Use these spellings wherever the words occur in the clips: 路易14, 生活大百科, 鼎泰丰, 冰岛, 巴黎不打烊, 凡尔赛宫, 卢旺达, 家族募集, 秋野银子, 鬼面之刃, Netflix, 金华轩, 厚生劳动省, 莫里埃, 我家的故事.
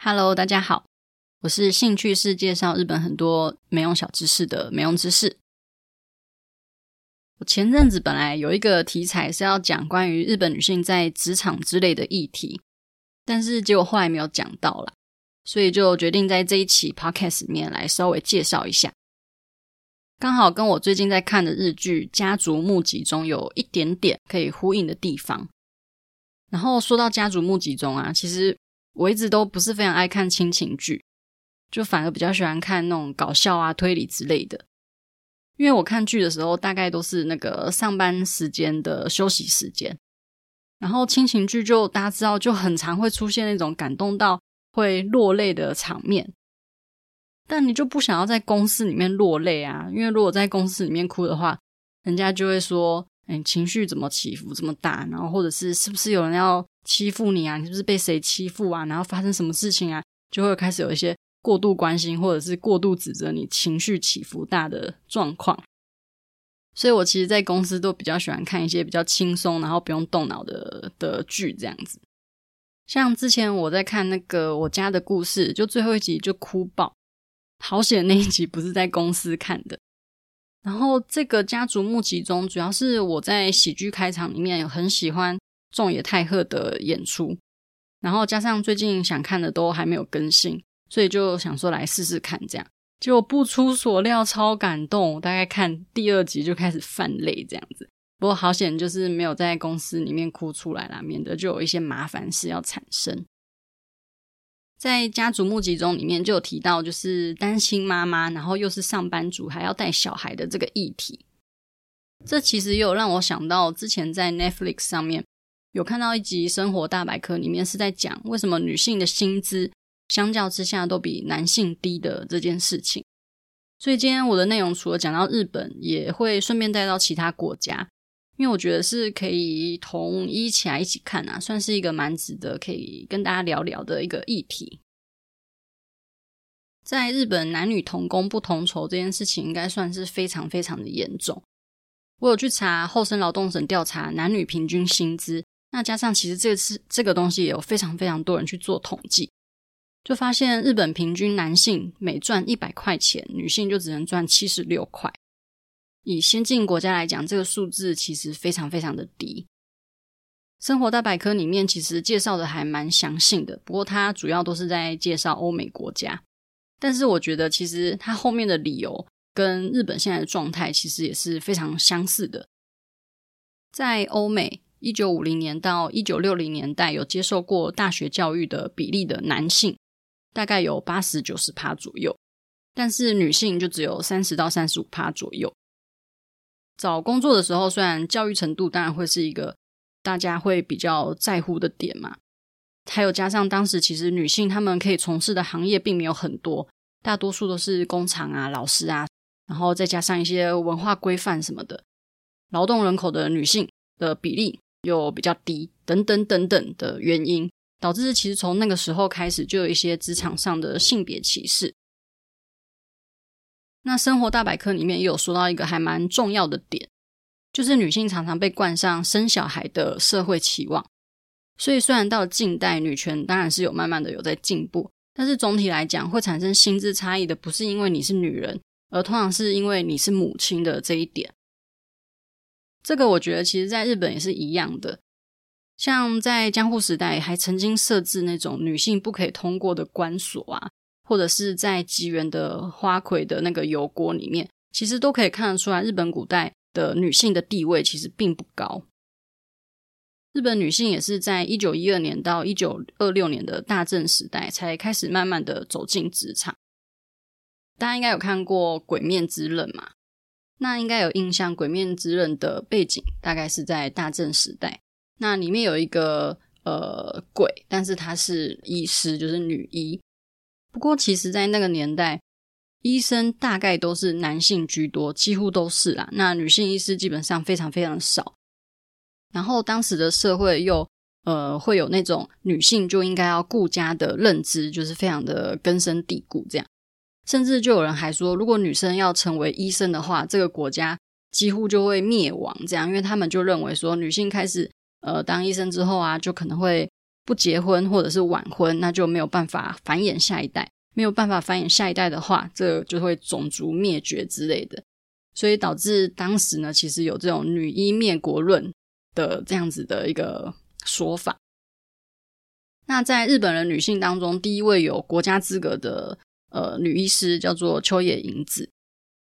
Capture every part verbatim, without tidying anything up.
Hello， 大家好，我是兴趣是介绍日本很多没用小知识的没用知识。我前阵子本来有一个题材是要讲关于日本女性在职场之类的议题，但是结果后来没有讲到啦，所以就决定在这一期 podcast 里面来稍微介绍一下。刚好跟我最近在看的日剧《家族募集》中有一点点可以呼应的地方。然后说到《家族募集》中啊，其实我一直都不是非常爱看亲情剧，就反而比较喜欢看那种搞笑啊推理之类的。因为我看剧的时候大概都是那个上班时间的休息时间，然后亲情剧就大家知道就很常会出现那种感动到会落泪的场面，但你就不想要在公司里面落泪啊，因为如果在公司里面哭的话，人家就会说哎，情绪怎么起伏这么大，然后或者是是不是有人要欺负你啊，你是不是被谁欺负啊，然后发生什么事情啊，就会开始有一些过度关心或者是过度指责你情绪起伏大的状况。所以我其实在公司都比较喜欢看一些比较轻松然后不用动脑的的剧这样子。像之前我在看那个《我家的故事》，就最后一集就哭爆，好险那一集不是在公司看的。然后这个《家族募集》中，主要是我在喜剧开场里面很喜欢仲野太贺的演出，然后加上最近想看的都还没有更新，所以就想说来试试看这样。结果不出所料超感动，我大概看第二集就开始泛泪这样子。不过好险就是没有在公司里面哭出来啦，免得就有一些麻烦事要产生。在《家族募集》中里面就有提到就是单亲妈妈然后又是上班族还要带小孩的这个议题，这其实也有让我想到之前在 Netflix 上面有看到一集《生活大百科》，里面是在讲为什么女性的薪资相较之下都比男性低的这件事情。所以今天我的内容除了讲到日本，也会顺便带到其他国家，因为我觉得是可以统一起来一起看啊，算是一个蛮值得可以跟大家聊聊的一个议题。在日本，男女同工不同酬这件事情应该算是非常非常的严重。我有去查厚生劳动省调查男女平均薪资，那加上其实这个是这个东西也有非常非常多人去做统计，就发现日本平均男性每赚一百块钱，女性就只能赚七十六块。以先进国家来讲，这个数字其实非常非常的低。生活大百科里面其实介绍的还蛮详细的，不过它主要都是在介绍欧美国家，但是我觉得其实它后面的理由跟日本现在的状态其实也是非常相似的。在欧美一九五零年到一九六零年代有接受过大学教育的比例的男性大概有 百分之八十到九十 左右，但是女性就只有 百分之三十到百分之三十五 左右。找工作的时候，虽然教育程度当然会是一个大家会比较在乎的点嘛，还有加上当时其实女性她们可以从事的行业并没有很多，大多数都是工厂啊、老师啊，然后再加上一些文化规范什么的，劳动人口的女性的比例又比较低等等等等的原因，导致其实从那个时候开始就有一些职场上的性别歧视。那生活大百科里面也有说到一个还蛮重要的点，就是女性常常被冠上生小孩的社会期望。所以虽然到了近代女权当然是有慢慢的有在进步，但是总体来讲会产生薪资差异的不是因为你是女人，而通常是因为你是母亲的这一点。这个我觉得其实在日本也是一样的，像在江户时代还曾经设置那种女性不可以通过的关所啊，或者是在吉原的花魁的那个油锅里面，其实都可以看得出来日本古代的女性的地位其实并不高。日本女性也是在一九一二年到一九二六年的大正时代才开始慢慢的走进职场。大家应该有看过《鬼面之刃》嘛，那应该有印象《鬼面之刃》的背景大概是在大正时代，那里面有一个呃鬼，但是她是医师，就是女医。不过其实在那个年代医生大概都是男性居多，几乎都是啦，那女性医师基本上非常非常少。然后当时的社会又呃会有那种女性就应该要顾家的认知，就是非常的根深蒂固这样，甚至就有人还说如果女生要成为医生的话，这个国家几乎就会灭亡这样，因为他们就认为说女性开始呃当医生之后啊，就可能会不结婚或者是晚婚，那就没有办法繁衍下一代，没有办法繁衍下一代的话，这就会种族灭绝之类的，所以导致当时呢其实有这种女医灭国论的这样子的一个说法。那在日本的女性当中，第一位有国家资格的呃女医师叫做秋野银子，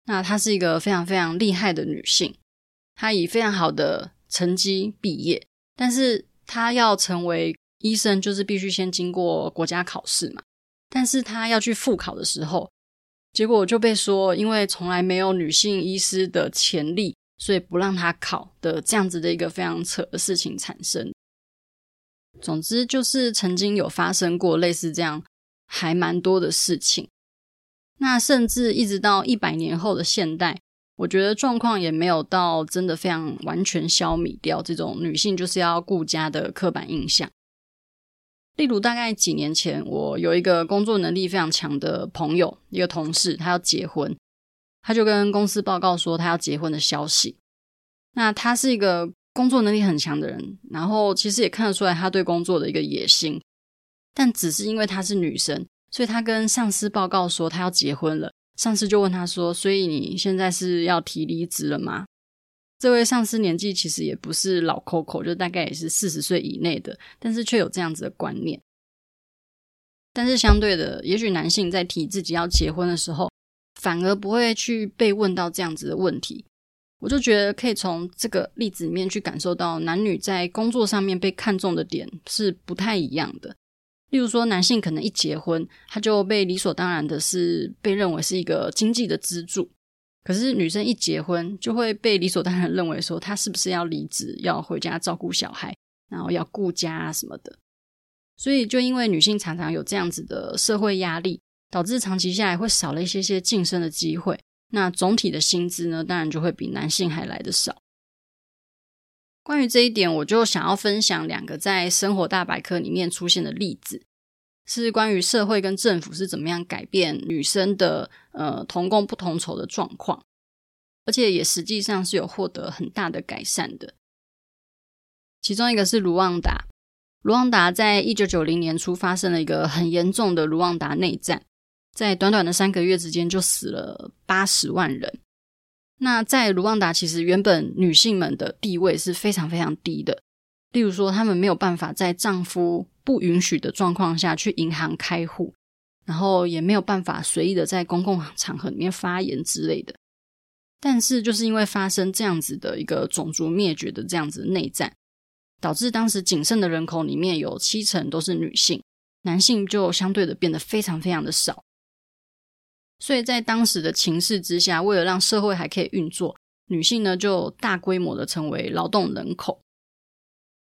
那她是一个非常非常厉害的女性，她以非常好的成绩毕业，但是她要成为医生就是必须先经过国家考试嘛，但是她要去复考的时候，结果就被说因为从来没有女性医师的潜力，所以不让她考的这样子的一个非常扯的事情产生。总之就是曾经有发生过类似这样还蛮多的事情，那甚至一直到一百年后的现代，我觉得状况也没有到真的非常完全消弭掉这种女性就是要顾家的刻板印象。例如大概几年前，我有一个工作能力非常强的朋友，一个同事，他要结婚，他就跟公司报告说他要结婚的消息。那他是一个工作能力很强的人，然后其实也看得出来他对工作的一个野心，但只是因为她是女生，所以她跟上司报告说她要结婚了，上司就问她说，所以你现在是要提离职了吗？这位上司年纪其实也不是老扣扣，就大概也是四十岁以内的，但是却有这样子的观念。但是相对的，也许男性在提自己要结婚的时候，反而不会去被问到这样子的问题。我就觉得可以从这个例子里面去感受到男女在工作上面被看重的点是不太一样的。例如说男性可能一结婚，他就被理所当然的是被认为是一个经济的支柱，可是女生一结婚就会被理所当然认为说她是不是要离职，要回家照顾小孩，然后要顾家啊什么的。所以就因为女性常常有这样子的社会压力，导致长期下来会少了一些些晋升的机会，那总体的薪资呢当然就会比男性还来得少。关于这一点，我就想要分享两个在生活大百科里面出现的例子，是关于社会跟政府是怎么样改变女生的呃同工不同酬的状况，而且也实际上是有获得很大的改善的。其中一个是卢旺达，卢旺达在一九九零年初发生了一个很严重的卢旺达内战，在短短的三个月之间就死了八十万人。那在卢旺达其实原本女性们的地位是非常非常低的，例如说她们没有办法在丈夫不允许的状况下去银行开户，然后也没有办法随意的在公共场合里面发言之类的。但是就是因为发生这样子的一个种族灭绝的这样子内战，导致当时仅剩的人口里面有七成都是女性，男性就相对的变得非常非常的少。所以在当时的情势之下，为了让社会还可以运作，女性呢就大规模的成为劳动人口。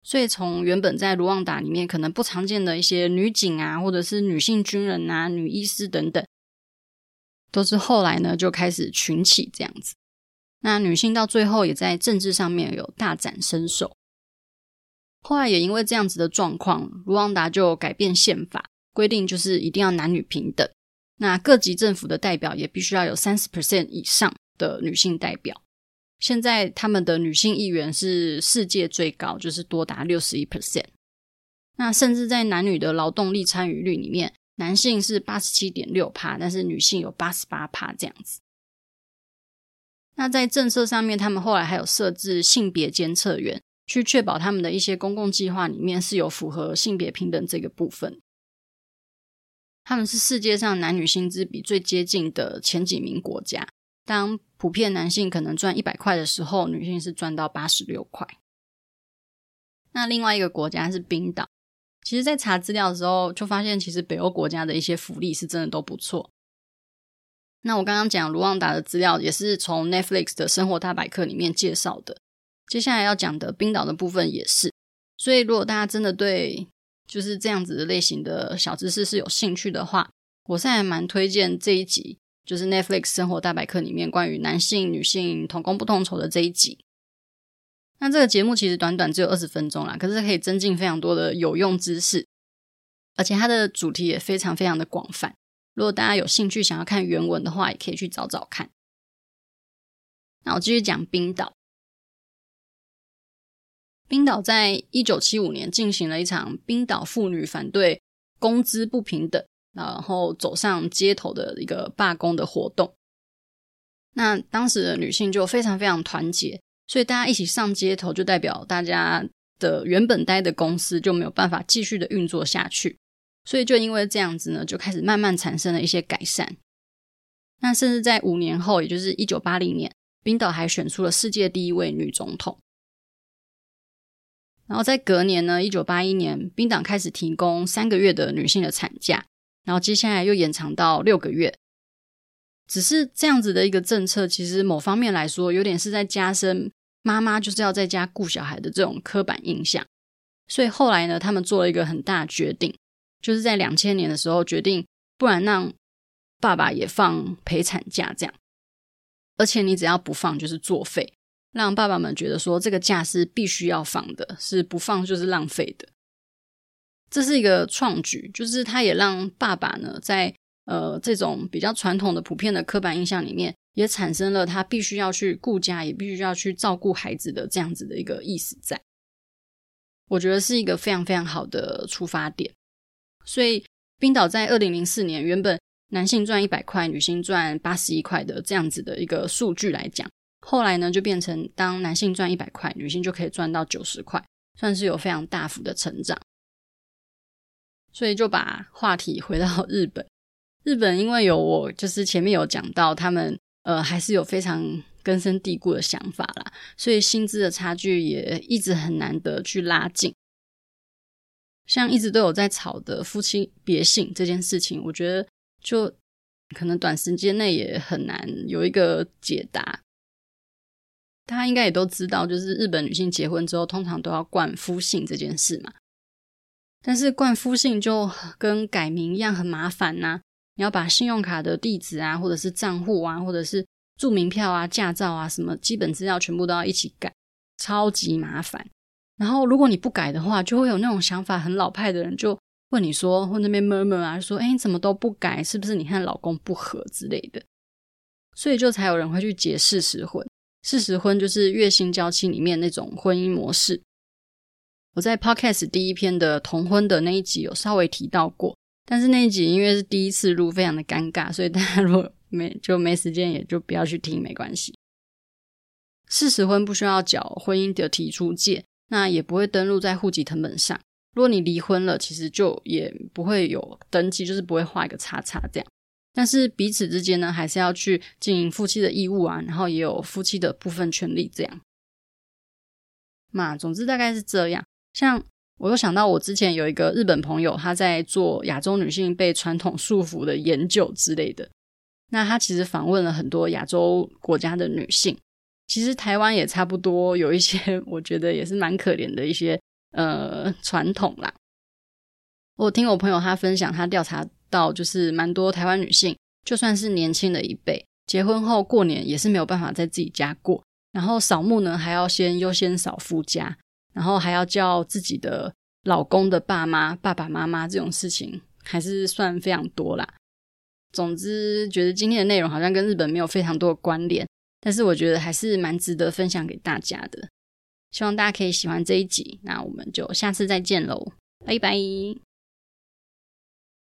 所以从原本在卢旺达里面可能不常见的一些女警啊，或者是女性军人啊、女医师等等，都是后来呢就开始群起这样子。那女性到最后也在政治上面有大展身手。后来也因为这样子的状况，卢旺达就改变宪法，规定就是一定要男女平等，那各级政府的代表也必须要有 百分之三十 以上的女性代表。现在他们的女性议员是世界最高，就是多达 百分之六十一。 那甚至在男女的劳动力参与率里面，男性是 百分之八十七点六， 但是女性有 百分之八十八 这样子。那在政策上面，他们后来还有设置性别监测员，去确保他们的一些公共计划里面是有符合性别平等这个部分。他们是世界上男女薪资比最接近的前几名国家，当普遍男性可能赚一百块的时候，女性是赚到八十六块。那另外一个国家是冰岛，其实在查资料的时候就发现其实北欧国家的一些福利是真的都不错。那我刚刚讲卢旺达的资料也是从 Netflix 的生活大百科里面介绍的，接下来要讲的冰岛的部分也是。所以如果大家真的对就是这样子的类型的小知识是有兴趣的话，我现在还蛮推荐这一集，就是 Netflix 生活大百科里面关于男性女性同工不同酬的这一集。那这个节目其实短短只有二十分钟啦，可是可以增进非常多的有用知识，而且它的主题也非常非常的广泛，如果大家有兴趣想要看原文的话，也可以去找找看。那我继续讲冰岛。冰岛在一九七五年进行了一场冰岛妇女反对工资不平等，然后走上街头的一个罢工的活动。那当时的女性就非常非常团结，所以大家一起上街头，就代表大家的原本待的公司就没有办法继续的运作下去，所以就因为这样子呢，就开始慢慢产生了一些改善。那甚至在五年后，也就是一九八零年，冰岛还选出了世界第一位女总统。然后在隔年呢一九八一年，冰岛开始提供三个月的女性的产假，然后接下来又延长到六个月。只是这样子的一个政策，其实某方面来说有点是在加深妈妈就是要在家顾小孩的这种刻板印象。所以后来呢，他们做了一个很大的决定，就是在两千年的时候决定，不然让爸爸也放陪产假这样，而且你只要不放就是作废，让爸爸们觉得说这个假是必须要放的，是不放就是浪费的。这是一个创举，就是他也让爸爸呢在呃，这种比较传统的普遍的刻板印象里面，也产生了他必须要去顾家，也必须要去照顾孩子的这样子的一个意思在。我觉得是一个非常非常好的出发点。所以冰岛在二零零四年，原本男性赚一百块，女性赚八十一块的这样子的一个数据来讲，后来呢就变成当男性赚一百块，女性就可以赚到九十块，算是有非常大幅的成长。所以就把话题回到日本。日本因为有我就是前面有讲到，他们呃还是有非常根深蒂固的想法啦，所以薪资的差距也一直很难得去拉近。像一直都有在吵的夫妻别姓这件事情，我觉得就可能短时间内也很难有一个解答。大家应该也都知道，就是日本女性结婚之后通常都要冠夫姓这件事嘛，但是冠夫姓就跟改名一样很麻烦啊，你要把信用卡的地址啊，或者是账户啊，或者是住民票啊，驾照啊，什么基本资料全部都要一起改，超级麻烦。然后如果你不改的话，就会有那种想法很老派的人就问你说，或那边 murmur 啊，说诶你怎么都不改，是不是你和老公不合之类的。所以就才有人会去结事实婚。事实婚就是月薪娇妻里面那种婚姻模式。我在 podcast 第一篇的同婚的那一集有稍微提到过，但是那一集因为是第一次录，非常的尴尬，所以大家如果没就没时间也就不要去听，没关系。事实婚不需要缴婚姻的提出借，那也不会登录在户籍誊本上，如果你离婚了其实就也不会有登记，就是不会画一个叉叉这样。但是彼此之间呢还是要去经营夫妻的义务啊，然后也有夫妻的部分权利这样嘛。总之大概是这样。像我又想到我之前有一个日本朋友，他在做亚洲女性被传统束缚的研究之类的，那他其实访问了很多亚洲国家的女性，其实台湾也差不多有一些我觉得也是蛮可怜的一些呃传统啦。我听我朋友他分享，他调查到就是蛮多台湾女性，就算是年轻的一辈，结婚后过年也是没有办法在自己家过，然后扫墓呢还要先优先扫夫家，然后还要叫自己的老公的爸妈爸爸妈妈，这种事情还是算非常多啦。总之觉得今天的内容好像跟日本没有非常多的关联，但是我觉得还是蛮值得分享给大家的。希望大家可以喜欢这一集，那我们就下次再见喽，拜拜。